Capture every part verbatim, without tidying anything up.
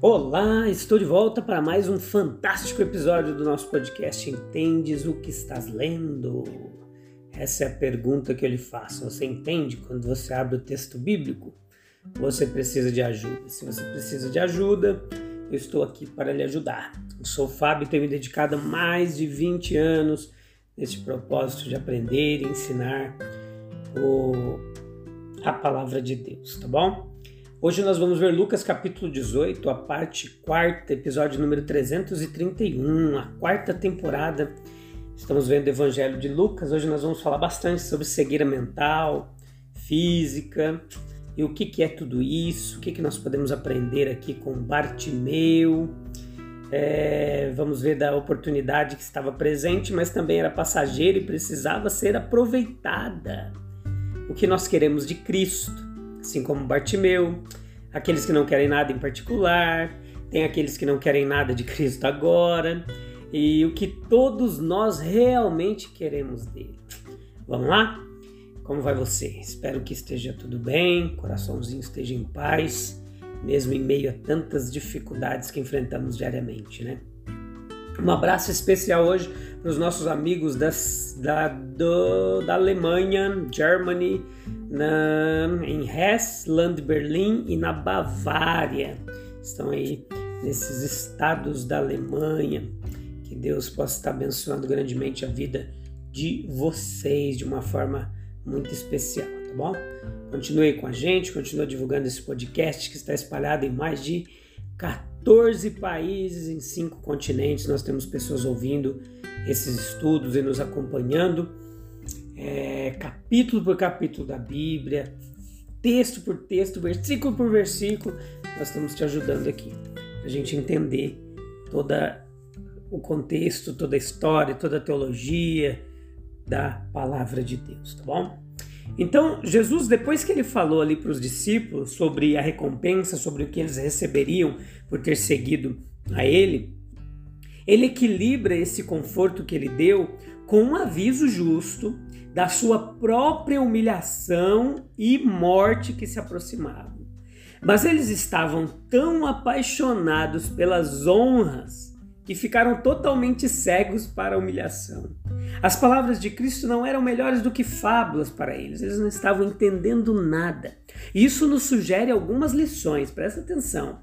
Olá, estou de volta para mais um fantástico episódio do nosso podcast Entendes o que estás lendo? Essa é a pergunta que eu lhe faço. Você entende quando você abre o texto bíblico? Você precisa de ajuda. Se você precisa de ajuda, eu estou aqui para lhe ajudar. Eu sou o Fábio e tenho me dedicado a mais de vinte anos nesse propósito de aprender e ensinar o... a palavra de Deus, tá bom? Hoje nós vamos ver Lucas capítulo dezoito, a parte quarta, episódio número trezentos e trinta e um, a quarta temporada. Estamos vendo o Evangelho de Lucas. Hoje nós vamos falar bastante sobre cegueira mental, física e o que, que é tudo isso, o que, que nós podemos aprender aqui com Bartimeu. É, vamos ver da oportunidade que estava presente, mas também era passageira e precisava ser aproveitada. O que nós queremos de Cristo? Assim como Bartimeu, aqueles que não querem nada em particular, tem aqueles que não querem nada de Cristo agora, e o que todos nós realmente queremos dele. Vamos lá? Como vai você? Espero que esteja tudo bem, coraçãozinho esteja em paz, mesmo em meio a tantas dificuldades que enfrentamos diariamente, né? Um abraço especial hoje para os nossos amigos das, da, do, da Alemanha, Germany, na, em Hesse, Land Berlim e na Bavária. Estão aí nesses estados da Alemanha. Que Deus possa estar abençoando grandemente a vida de vocês de uma forma muito especial, tá bom? Continue com a gente, continue divulgando esse podcast que está espalhado em mais de catorze países em cinco continentes. Nós temos pessoas ouvindo esses estudos e nos acompanhando, é, capítulo por capítulo da Bíblia, texto por texto, versículo por versículo. Nós estamos te ajudando aqui a gente entender todo o contexto, toda a história, toda a teologia da palavra de Deus, tá bom? Então, Jesus, depois que ele falou ali para os discípulos sobre a recompensa, sobre o que eles receberiam por ter seguido a ele, ele equilibra esse conforto que ele deu com um aviso justo da sua própria humilhação e morte que se aproximavam. Mas eles estavam tão apaixonados pelas honras que ficaram totalmente cegos para a humilhação. As palavras de Cristo não eram melhores do que fábulas para eles, eles não estavam entendendo nada. Isso nos sugere algumas lições, presta atenção.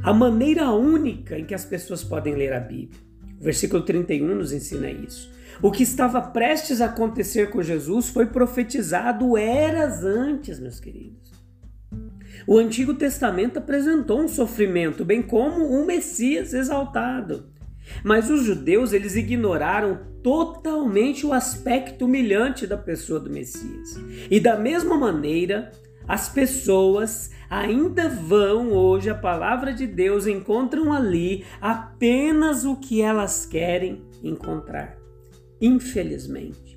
A maneira única em que as pessoas podem ler a Bíblia. O versículo trinta e um nos ensina isso. O que estava prestes a acontecer com Jesus foi profetizado eras antes, meus queridos. O Antigo Testamento apresentou um sofrimento, bem como um Messias exaltado. Mas os judeus, eles ignoraram totalmente o aspecto humilhante da pessoa do Messias. E da mesma maneira, as pessoas ainda vão hoje, a palavra de Deus, encontram ali apenas o que elas querem encontrar, infelizmente.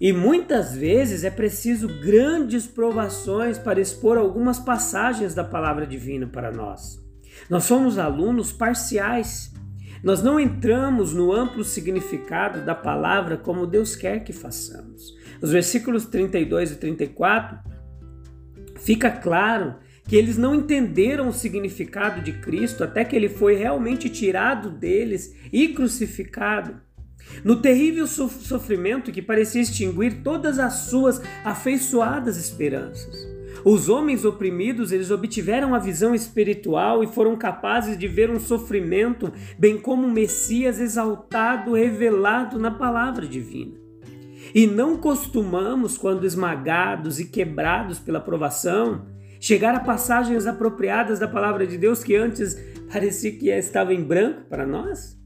E muitas vezes é preciso grandes provações para expor algumas passagens da palavra divina para nós. Nós somos alunos parciais. Nós não entramos no amplo significado da palavra como Deus quer que façamos. Os versículos trinta e dois e trinta e quatro, fica claro que eles não entenderam o significado de Cristo até que ele foi realmente tirado deles e crucificado. No terrível sofrimento que parecia extinguir todas as suas afeiçoadas esperanças. Os homens oprimidos, eles obtiveram a visão espiritual e foram capazes de ver um sofrimento, bem como um Messias exaltado, revelado na palavra divina. E não costumamos, quando esmagados e quebrados pela provação, chegar a passagens apropriadas da palavra de Deus que antes parecia que estava em branco para nós.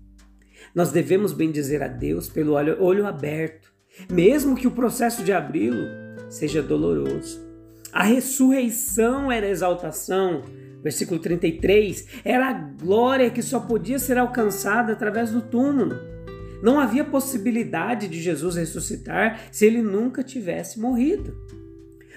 Nós devemos bendizer a Deus pelo olho aberto mesmo que o processo de abri-lo seja doloroso. A ressurreição era a exaltação, versículo trinta e três, era a glória que só podia ser alcançada através do túmulo. Não havia possibilidade de Jesus ressuscitar se ele nunca tivesse morrido.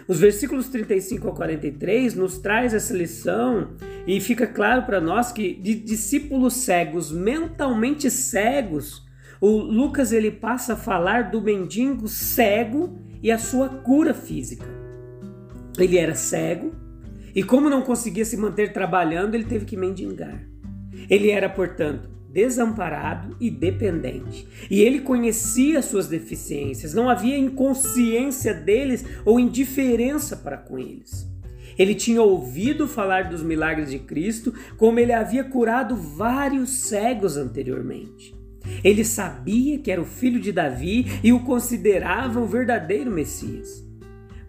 Os versículos trinta e cinco a quarenta e três nos traz essa lição e fica claro para nós que de discípulos cegos, mentalmente cegos, o Lucas ele passa a falar do mendigo cego e a sua cura física. Ele era cego e como não conseguia se manter trabalhando, ele teve que mendigar. Ele era, portanto, desamparado e dependente. E ele conhecia suas deficiências, não havia inconsciência deles ou indiferença para com eles. Ele tinha ouvido falar dos milagres de Cristo, como ele havia curado vários cegos anteriormente. Ele sabia que era o filho de Davi e o considerava o verdadeiro Messias.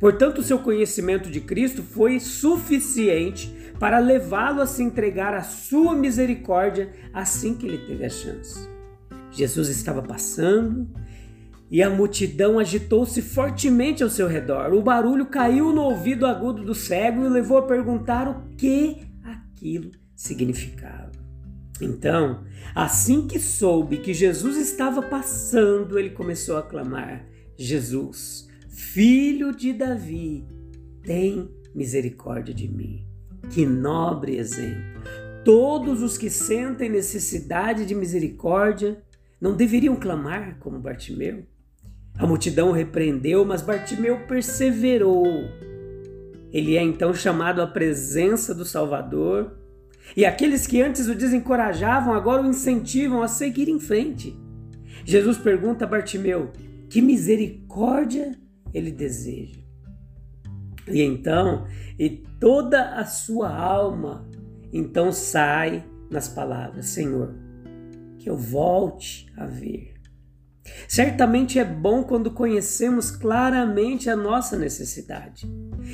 Portanto, seu conhecimento de Cristo foi suficiente para levá-lo a se entregar à sua misericórdia assim que ele teve a chance. Jesus estava passando e a multidão agitou-se fortemente ao seu redor. O barulho caiu no ouvido agudo do cego e o levou a perguntar o que aquilo significava. Então, assim que soube que Jesus estava passando, ele começou a clamar: Jesus, Filho de Davi, tem misericórdia de mim. Que nobre exemplo! Todos os que sentem necessidade de misericórdia não deveriam clamar como Bartimeu? A multidão repreendeu, mas Bartimeu perseverou. Ele é então chamado à presença do Salvador, e aqueles que antes o desencorajavam agora o incentivam a seguir em frente. Jesus pergunta a Bartimeu que misericórdia ele deseja. E então, e toda a sua alma, então sai nas palavras: Senhor, que eu volte a ver. Certamente é bom quando conhecemos claramente a nossa necessidade.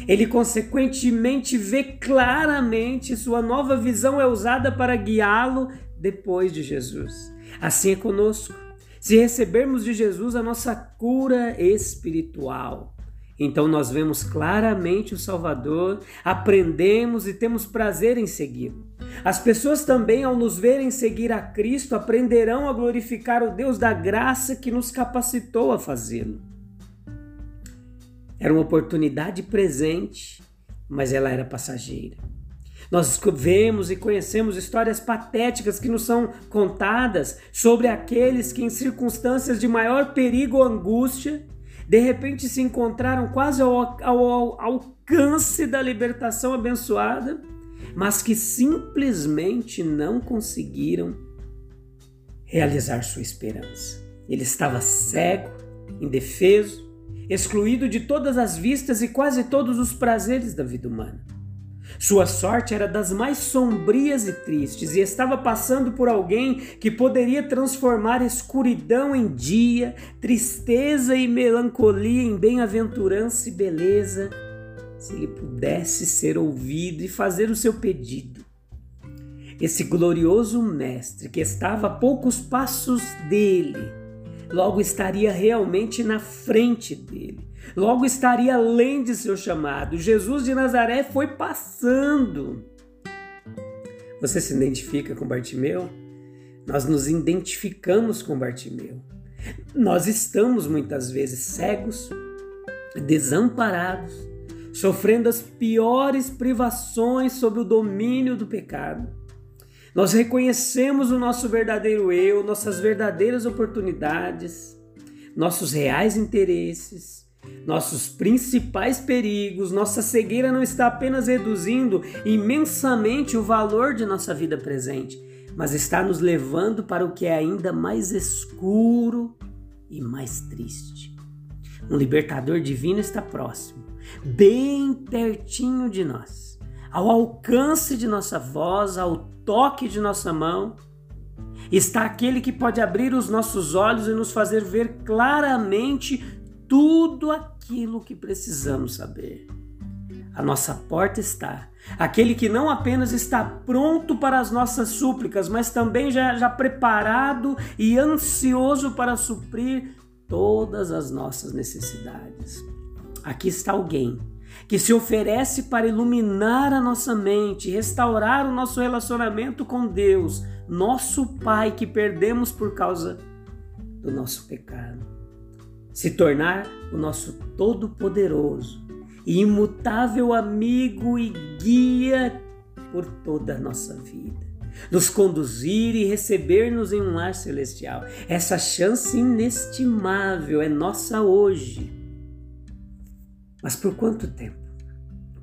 Ele consequentemente vê claramente, sua nova visão é usada para guiá-lo depois de Jesus. Assim é conosco. Se recebermos de Jesus a nossa cura espiritual, então nós vemos claramente o Salvador, aprendemos e temos prazer em segui-lo. As pessoas também, ao nos verem seguir a Cristo, aprenderão a glorificar o Deus da graça que nos capacitou a fazê-lo. Era uma oportunidade presente, mas ela era passageira. Nós vemos e conhecemos histórias patéticas que nos são contadas sobre aqueles que, em circunstâncias de maior perigo ou angústia, de repente se encontraram quase ao, ao, ao alcance da libertação abençoada, mas que simplesmente não conseguiram realizar sua esperança. Ele estava cego, indefeso, excluído de todas as vistas e quase todos os prazeres da vida humana. Sua sorte era das mais sombrias e tristes, e estava passando por alguém que poderia transformar escuridão em dia, tristeza e melancolia em bem-aventurança e beleza, se ele pudesse ser ouvido e fazer o seu pedido. Esse glorioso mestre, que estava a poucos passos dele, logo estaria realmente na frente dele. Logo estaria além de seu chamado. Jesus de Nazaré foi passando. Você se identifica com Bartimeu? Nós nos identificamos com Bartimeu. Nós estamos muitas vezes cegos, desamparados, sofrendo as piores privações sob o domínio do pecado. Nós reconhecemos o nosso verdadeiro eu, nossas verdadeiras oportunidades, nossos reais interesses, nossos principais perigos. Nossa cegueira não está apenas reduzindo imensamente o valor de nossa vida presente, mas está nos levando para o que é ainda mais escuro e mais triste. Um libertador divino está próximo, bem pertinho de nós, ao alcance de nossa voz, ao toque de nossa mão, está aquele que pode abrir os nossos olhos e nos fazer ver claramente tudo aquilo que precisamos saber. A nossa porta está, aquele que não apenas está pronto para as nossas súplicas, mas também já, já preparado e ansioso para suprir todas as nossas necessidades. Aqui está alguém que se oferece para iluminar a nossa mente, restaurar o nosso relacionamento com Deus, nosso Pai, que perdemos por causa do nosso pecado. Se tornar o nosso todo-poderoso e imutável amigo e guia por toda a nossa vida. Nos conduzir e receber-nos em um lar celestial. Essa chance inestimável é nossa hoje. Mas por quanto tempo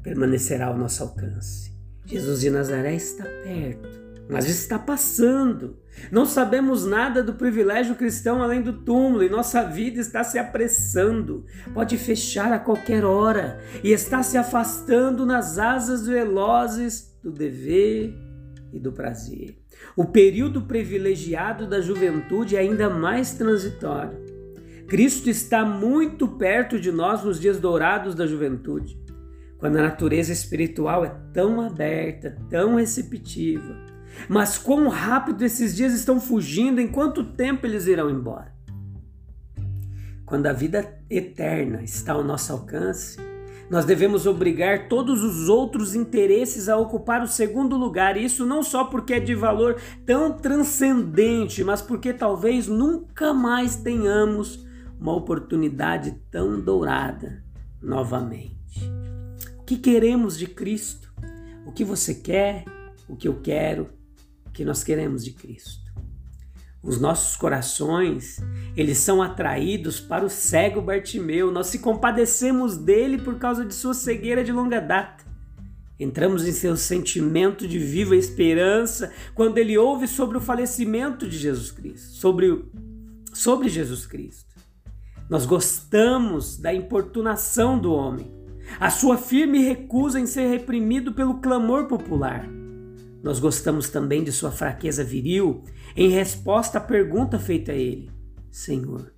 permanecerá ao nosso alcance? Jesus de Nazaré está perto, mas está passando. Não sabemos nada do privilégio cristão além do túmulo e nossa vida está se apressando. Pode fechar a qualquer hora e está se afastando nas asas velozes do dever e do prazer. O período privilegiado da juventude é ainda mais transitório. Cristo está muito perto de nós nos dias dourados da juventude, quando a natureza espiritual é tão aberta, tão receptiva. Mas quão rápido esses dias estão fugindo, em quanto tempo eles irão embora? Quando a vida eterna está ao nosso alcance, nós devemos obrigar todos os outros interesses a ocupar o segundo lugar. E isso não só porque é de valor tão transcendente, mas porque talvez nunca mais tenhamos uma oportunidade tão dourada novamente. O que queremos de Cristo? O que você quer? O que eu quero? O que nós queremos de Cristo? Os nossos corações, eles são atraídos para o cego Bartimeu. Nós se compadecemos dele por causa de sua cegueira de longa data. Entramos em seu sentimento de viva esperança quando ele ouve sobre o falecimento de Jesus Cristo, sobre, sobre Jesus Cristo. Nós gostamos da importunação do homem, a sua firme recusa em ser reprimido pelo clamor popular. Nós gostamos também de sua fraqueza viril em resposta à pergunta feita a ele. Senhor,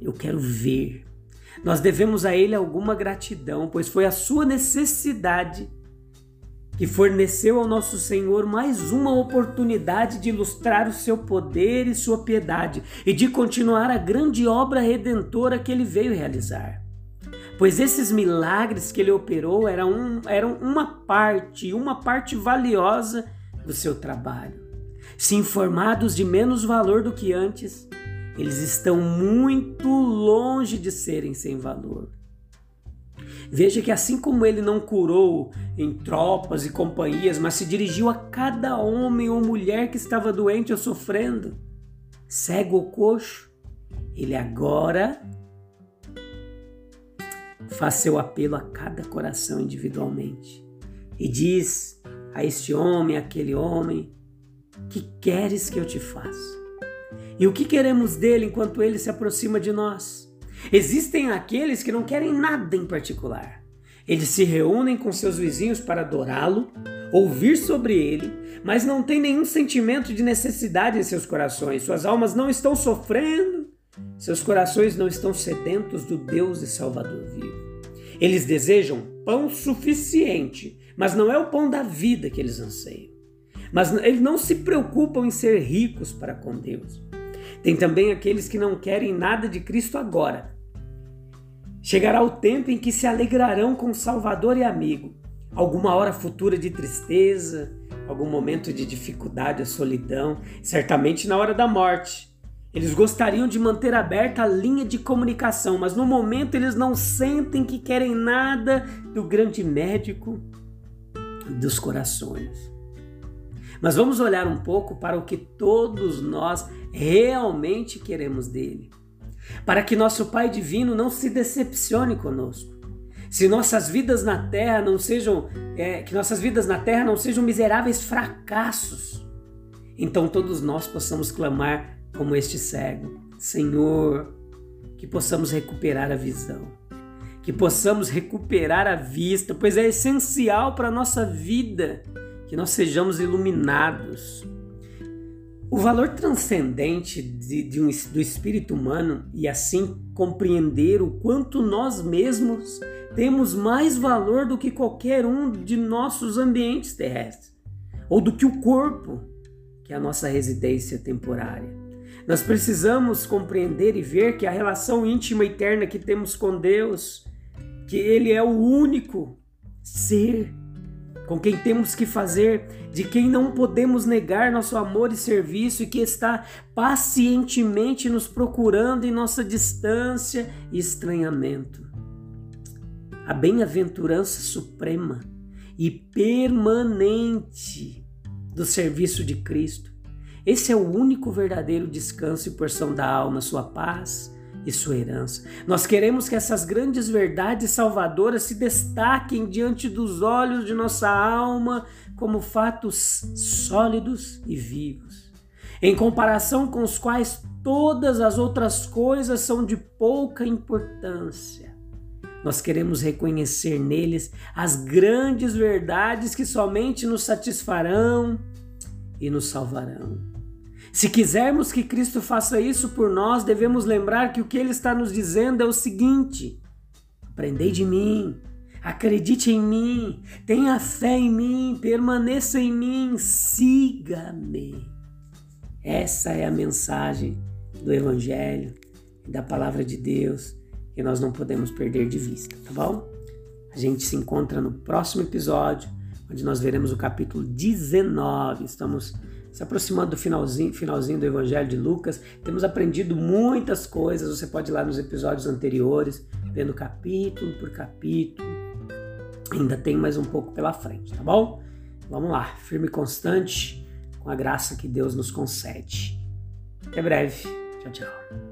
eu quero ver. Nós devemos a ele alguma gratidão, pois foi a sua necessidade que forneceu ao nosso Senhor mais uma oportunidade de ilustrar o seu poder e sua piedade e de continuar a grande obra redentora que ele veio realizar. Pois esses milagres que ele operou eram, um, eram uma parte, uma parte valiosa do seu trabalho. Se informados de menos valor do que antes, eles estão muito longe de serem sem valor. Veja que assim como ele não curou em tropas e companhias, mas se dirigiu a cada homem ou mulher que estava doente ou sofrendo, cego ou coxo, ele agora faz seu apelo a cada coração individualmente e diz a este homem, aquele homem: que queres que eu te faça? E o que queremos dele enquanto ele se aproxima de nós? Existem aqueles que não querem nada em particular. Eles se reúnem com seus vizinhos para adorá-lo, ouvir sobre ele, mas não tem nenhum sentimento de necessidade em seus corações. Suas almas não estão sofrendo, seus corações não estão sedentos do Deus e Salvador vivo. Eles desejam pão suficiente, mas não é o pão da vida que eles anseiam. Mas eles não se preocupam em ser ricos para com Deus. Tem também aqueles que não querem nada de Cristo agora. Chegará o tempo em que se alegrarão com o Salvador e amigo. Alguma hora futura de tristeza, algum momento de dificuldade ou solidão, certamente na hora da morte. Eles gostariam de manter aberta a linha de comunicação, mas no momento eles não sentem que querem nada do grande médico dos corações. Mas vamos olhar um pouco para o que todos nós realmente queremos dele, para que nosso Pai Divino não se decepcione conosco. Se nossas vidas na terra não sejam, é, que nossas vidas na terra não sejam miseráveis fracassos, então todos nós possamos clamar como este cego: Senhor, que possamos recuperar a visão, que possamos recuperar a vista, pois é essencial para a nossa vida que nós sejamos iluminados. O valor transcendente de, de um, do espírito humano e assim compreender o quanto nós mesmos temos mais valor do que qualquer um de nossos ambientes terrestres, ou do que o corpo, que é a nossa residência temporária. Nós precisamos compreender e ver que a relação íntima e eterna que temos com Deus, que Ele é o único ser com quem temos que fazer, de quem não podemos negar nosso amor e serviço e que está pacientemente nos procurando em nossa distância e estranhamento. A bem-aventurança suprema e permanente do serviço de Cristo. Esse é o único verdadeiro descanso e porção da alma, sua paz e sua herança. Nós queremos que essas grandes verdades salvadoras se destaquem diante dos olhos de nossa alma como fatos sólidos e vivos, em comparação com os quais todas as outras coisas são de pouca importância. Nós queremos reconhecer neles as grandes verdades que somente nos satisfarão e nos salvarão. Se quisermos que Cristo faça isso por nós, devemos lembrar que o que Ele está nos dizendo é o seguinte: aprendei de mim, acredite em mim, tenha fé em mim, permaneça em mim, siga-me. Essa é a mensagem do Evangelho e da Palavra de Deus que nós não podemos perder de vista, tá bom? A gente se encontra no próximo episódio, onde nós veremos o capítulo dezenove. Estamos se aproximando do finalzinho, finalzinho do Evangelho de Lucas. Temos aprendido muitas coisas. Você pode ir lá nos episódios anteriores, vendo capítulo por capítulo. Ainda tem mais um pouco pela frente, tá bom? Vamos lá, firme e constante, com a graça que Deus nos concede. Até breve. Tchau, tchau.